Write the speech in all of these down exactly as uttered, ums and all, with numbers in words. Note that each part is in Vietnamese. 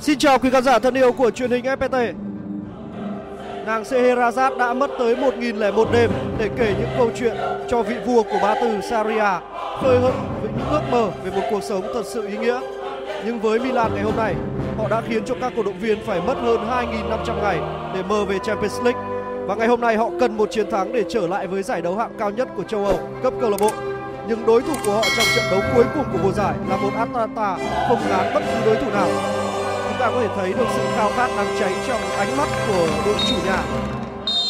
Xin chào quý khán giả thân yêu của truyền hình ép pê tê. Nàng Scheherazade đã mất tới một nghìn lẻ một đêm để kể những câu chuyện cho vị vua của ba từ Sharia, khơi hứng với những ước mơ về một cuộc sống thật sự ý nghĩa. Nhưng với Milan ngày hôm nay, họ đã khiến cho các cổ động viên phải mất hơn hai nghìn năm trăm ngày để mơ về Champions League. Và ngày hôm nay họ cần một chiến thắng để trở lại với giải đấu hạng cao nhất của châu Âu, cấp câu lạc bộ. Nhưng đối thủ của họ trong trận đấu cuối cùng của mùa giải là một Atalanta không ngán bất cứ đối thủ nào. Chúng ta có thể thấy được sự khao khát đang cháy trong ánh mắt của đội chủ nhà.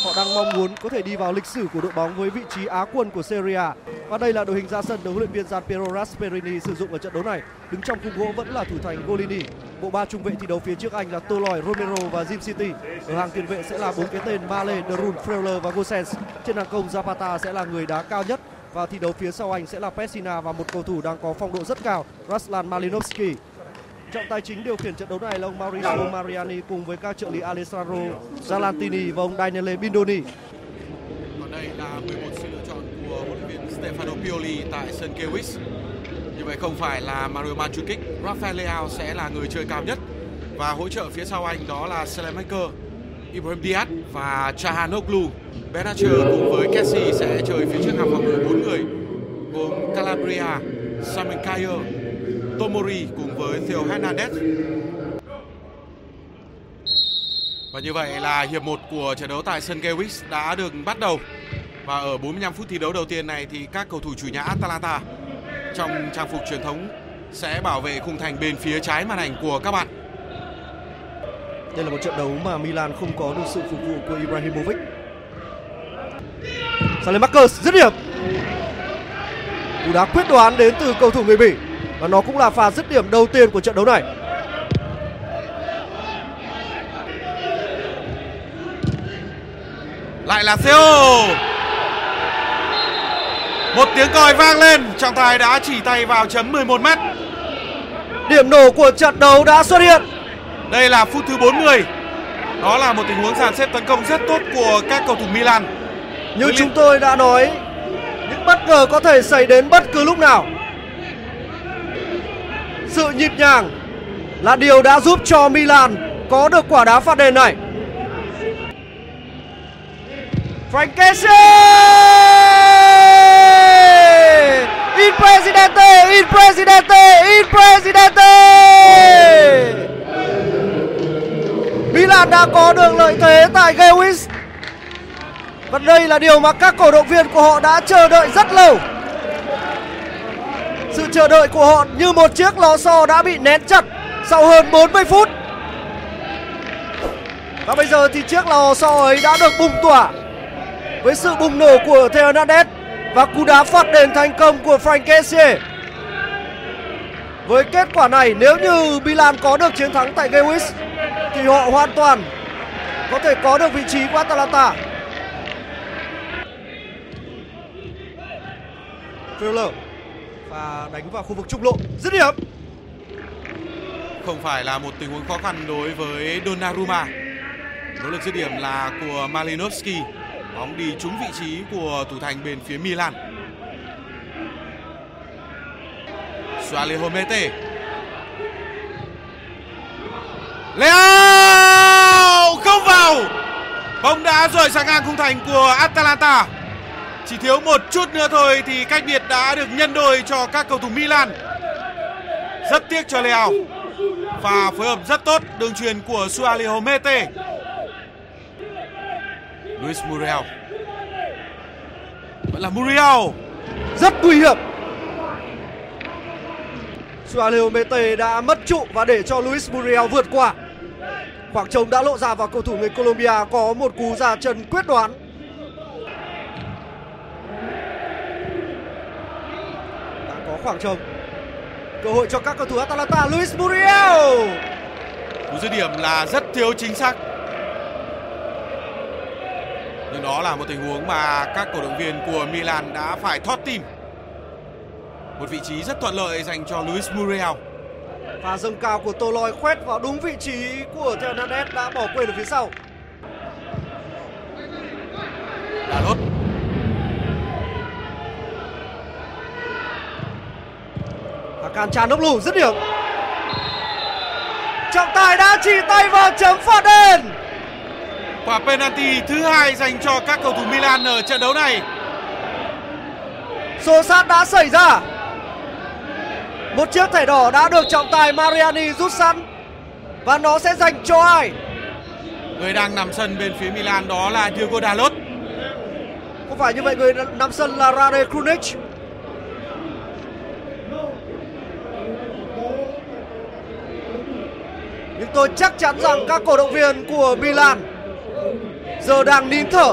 Họ đang mong muốn có thể đi vào lịch sử của đội bóng với vị trí Á quân của Serie A. Và đây là đội hình ra sân được huấn luyện viên Gian Piero Gasperini sử dụng ở trận đấu này. Đứng trong khung gỗ vẫn là thủ thành Gollini. Bộ ba trung vệ thi đấu phía trước anh là Toloi, Romero và Jim City. Ở hàng tiền vệ sẽ là bốn cái tên Male, Derun, Freuler và Gosens. Trên hàng công Zapata sẽ là người đá cao nhất. Và thi đấu phía sau anh sẽ là Pessina và một cầu thủ đang có phong độ rất cao, Ruslan Malinovskyi. Trọng tài chính điều khiển trận đấu này là ông Maurizio Mariani cùng với các trợ lý Alessandro Zalantini và ông Daniele Bindoni. Còn đây là mười một sự lựa chọn của huấn luyện viên Stefano Pioli tại sân Gewiss. Như vậy không phải là Mario Mandzukic, Rafael Leao sẽ là người chơi cao nhất. Và hỗ trợ phía sau anh đó là Saelemaekers, Ibrahim Diaz và Jahanbakhloo. Bennacer cùng với Kessié sẽ chơi phía trước hàng phòng mười bốn người, gồm Calabria, Saelemaekers, Tomori cùng với Theo Hernandez. Và như vậy là hiệp một của trận đấu tại sân Gewiss đã được bắt đầu. Và ở bốn mươi lăm phút thi đấu đầu tiên này thì các cầu thủ chủ nhà Atalanta trong trang phục truyền thống sẽ bảo vệ khung thành bên phía trái màn ảnh của các bạn. Đây là một trận đấu mà Milan không có được sự phục vụ của Ibrahimovic. Saelemaekers dứt điểm. Cú đá quyết đoán đến từ cầu thủ người Bỉ. Và nó cũng là pha dứt điểm đầu tiên của trận đấu này. Lại là Theo. Một tiếng còi vang lên, trọng tài đã chỉ tay vào chấm mười một mét. Điểm nổ của trận đấu đã xuất hiện. Đây là phút thứ bốn mươi. Đó là một tình huống dàn xếp tấn công rất tốt của các cầu thủ Milan. Như Đứng chúng lên. tôi đã nói, những bất ngờ có thể xảy đến bất cứ lúc nào. Sự nhịp nhàng là điều đã giúp cho Milan có được quả đá phạt đền này. Franck Kessié! Il Presidente! Il Presidente! Il Presidente! Milan đã có được lợi thế tại Gewiss. Và đây là điều mà các cổ động viên của họ đã chờ đợi rất lâu. Sự chờ đợi của họ như một chiếc lò xo đã bị nén chặt sau hơn bốn mươi phút. Và bây giờ thì chiếc lò xo ấy đã được bùng tỏa với sự bùng nổ của Theo Hernandez và cú đá phạt đền thành công của Franck Kessié. Với kết quả này, nếu như Milan có được chiến thắng tại Gewiss thì họ hoàn toàn có thể có được vị trí của Atalanta. Freuler và đánh vào khu vực trung lộ, dứt điểm. Không phải là một tình huống khó khăn đối với Donnarumma. Nỗ lực dứt điểm là của Malinovskyi. Bóng đi trúng vị trí của thủ thành bên phía Milan. Suarez Romete. Leao không vào. Bóng đã rời sang ngang khung thành của Atalanta. Chỉ thiếu một chút nữa thôi thì cách biệt đã được nhân đôi cho các cầu thủ Milan. Rất tiếc cho Leao. Và phối hợp rất tốt, đường truyền của Suarez Romete. Luis Muriel. Vẫn là Muriel. Rất nguy hiểm. Suarez Romete đã mất trụ và để cho Luis Muriel vượt qua. Khoảng trống đã lộ ra và cầu thủ người Colombia có một cú ra chân quyết đoán. Khoảng trống, cơ hội cho các cầu thủ Atalanta. Luis Muriel, cú dứt điểm là rất thiếu chính xác, nhưng đó là một tình huống mà các cổ động viên của Milan đã phải thót tim. Một vị trí rất thuận lợi dành cho Luis Muriel. Pha dâng cao của Toloi khoét vào đúng vị trí của Theo Hernandez đã bỏ quên ở phía sau. Đá lốt Can tràn đốc lù dứt điểm. Trọng tài đã chỉ tay vào chấm phạt đền. Quả penalty thứ hai dành cho các cầu thủ Milan ở trận đấu này. Xô xát đã xảy ra. Một chiếc thẻ đỏ đã được trọng tài Mariani rút sẵn. Và nó sẽ dành cho ai? Người đang nằm sân bên phía Milan đó là Diogo Dalot. Không phải như vậy, người nằm sân là Rade Krunic. Nhưng tôi chắc chắn rằng các cổ động viên của Milan giờ đang nín thở.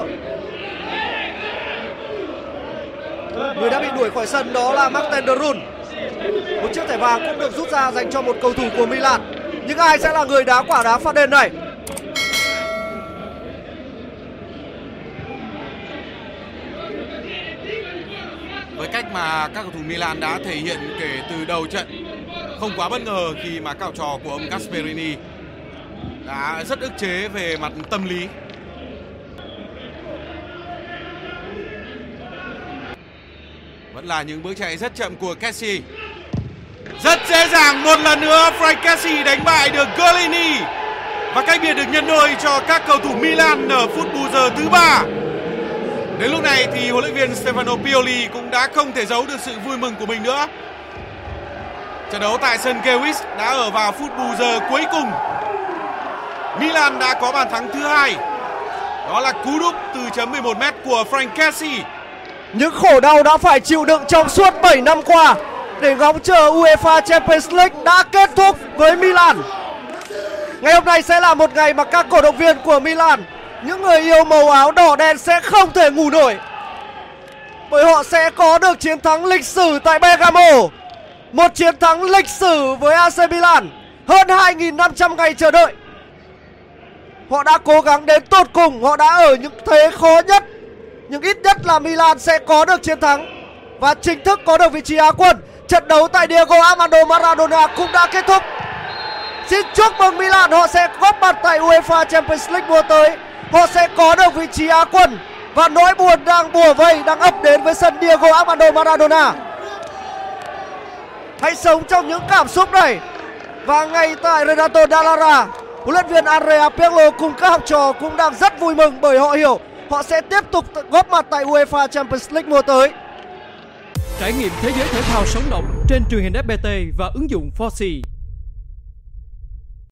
Người đã bị đuổi khỏi sân đó là Martin De Roon. Một chiếc thẻ vàng cũng được rút ra dành cho một cầu thủ của Milan. Nhưng ai sẽ là người đá quả đá phạt đền này? Với cách mà các cầu thủ Milan đã thể hiện kể từ đầu trận, không quá bất ngờ khi mà cao trò của ông Gasperini đã rất ức chế về mặt tâm lý. Vẫn là những bước chạy rất chậm của Kessié. Rất dễ dàng, một lần nữa Franck Kessié đánh bại được Gollini và cách biệt được nhân đôi cho các cầu thủ Milan ở phút bù giờ thứ ba. Đến lúc này thì huấn luyện viên Stefano Pioli cũng đã không thể giấu được sự vui mừng của mình nữa. Trận đấu tại sân Gewiss đã ở vào phút bù giờ cuối cùng. Milan đã có bàn thắng thứ hai. Đó là cú đúp từ chấm mười một mét của Franck Kessié. Những khổ đau đã phải chịu đựng trong suốt bảy năm qua để ngóng chờ UEFA Champions League đã kết thúc với Milan. Ngày hôm nay sẽ là một ngày mà các cổ động viên của Milan, những người yêu màu áo đỏ đen sẽ không thể ngủ nổi. Bởi họ sẽ có được chiến thắng lịch sử tại Bergamo. Một chiến thắng lịch sử với a xê Milan. Hơn hai nghìn năm trăm ngày chờ đợi. Họ đã cố gắng đến tột cùng. Họ đã ở những thế khó nhất. Nhưng ít nhất là Milan sẽ có được chiến thắng và chính thức có được vị trí Á quân. Trận đấu tại Diego Armando Maradona cũng đã kết thúc. Xin chúc mừng Milan. Họ sẽ góp mặt tại UEFA Champions League mùa tới. Họ sẽ có được vị trí Á quân. Và nỗi buồn đang bủa vây, đang ập đến với sân Diego Armando Maradona. Hãy sống trong những cảm xúc này. Và ngay tại Renato Dallara, huấn luyện viên Andrea Pirlo cùng các học trò cũng đang rất vui mừng bởi họ hiểu họ sẽ tiếp tục góp mặt tại UEFA Champions League mùa tới. Trải nghiệm thế giới thể thao sống động trên truyền hình ép pê tê và ứng dụng bốn xê.